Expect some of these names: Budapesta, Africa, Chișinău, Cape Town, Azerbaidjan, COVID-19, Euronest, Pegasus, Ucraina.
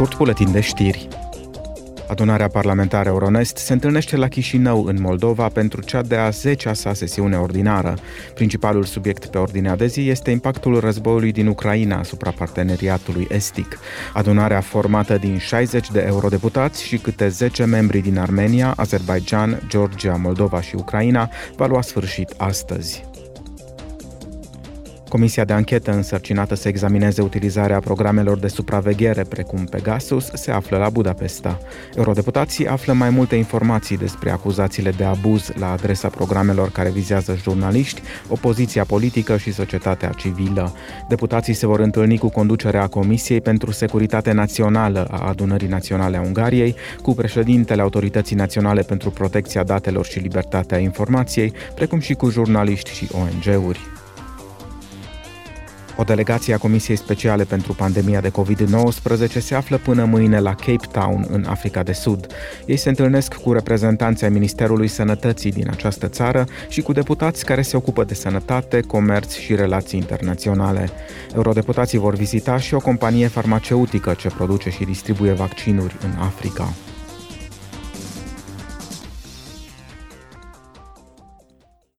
scurt buletin de știri. Adunarea parlamentară Euronest se întâlnește la Chișinău, în Moldova, pentru cea de a 10-a sa sesiune ordinară. Principalul subiect pe ordinea de zi este impactul războiului din Ucraina asupra parteneriatului estic. Adunarea, formată din 60 de eurodeputați și câte 10 membri din Armenia, Azerbaidjan, Georgia, Moldova și Ucraina, va lua sfârșit astăzi. Comisia de anchetă însărcinată să examineze utilizarea programelor de supraveghere precum Pegasus se află la Budapesta. Eurodeputații află mai multe informații despre acuzațiile de abuz la adresa programelor care vizează jurnaliști, opoziția politică și societatea civilă. Deputații se vor întâlni cu conducerea Comisiei pentru Securitate Națională a Adunării Naționale a Ungariei, cu președintele Autorității Naționale pentru Protecția Datelor și Libertatea Informației, precum și cu jurnaliști și ONG-uri. O delegație a Comisiei Speciale pentru pandemia de COVID-19 se află până mâine la Cape Town, în Africa de Sud. Ei se întâlnesc cu reprezentanții ai Ministerului Sănătății din această țară și cu deputați care se ocupă de sănătate, comerț și relații internaționale. Eurodeputații vor vizita și o companie farmaceutică ce produce și distribuie vaccinuri în Africa.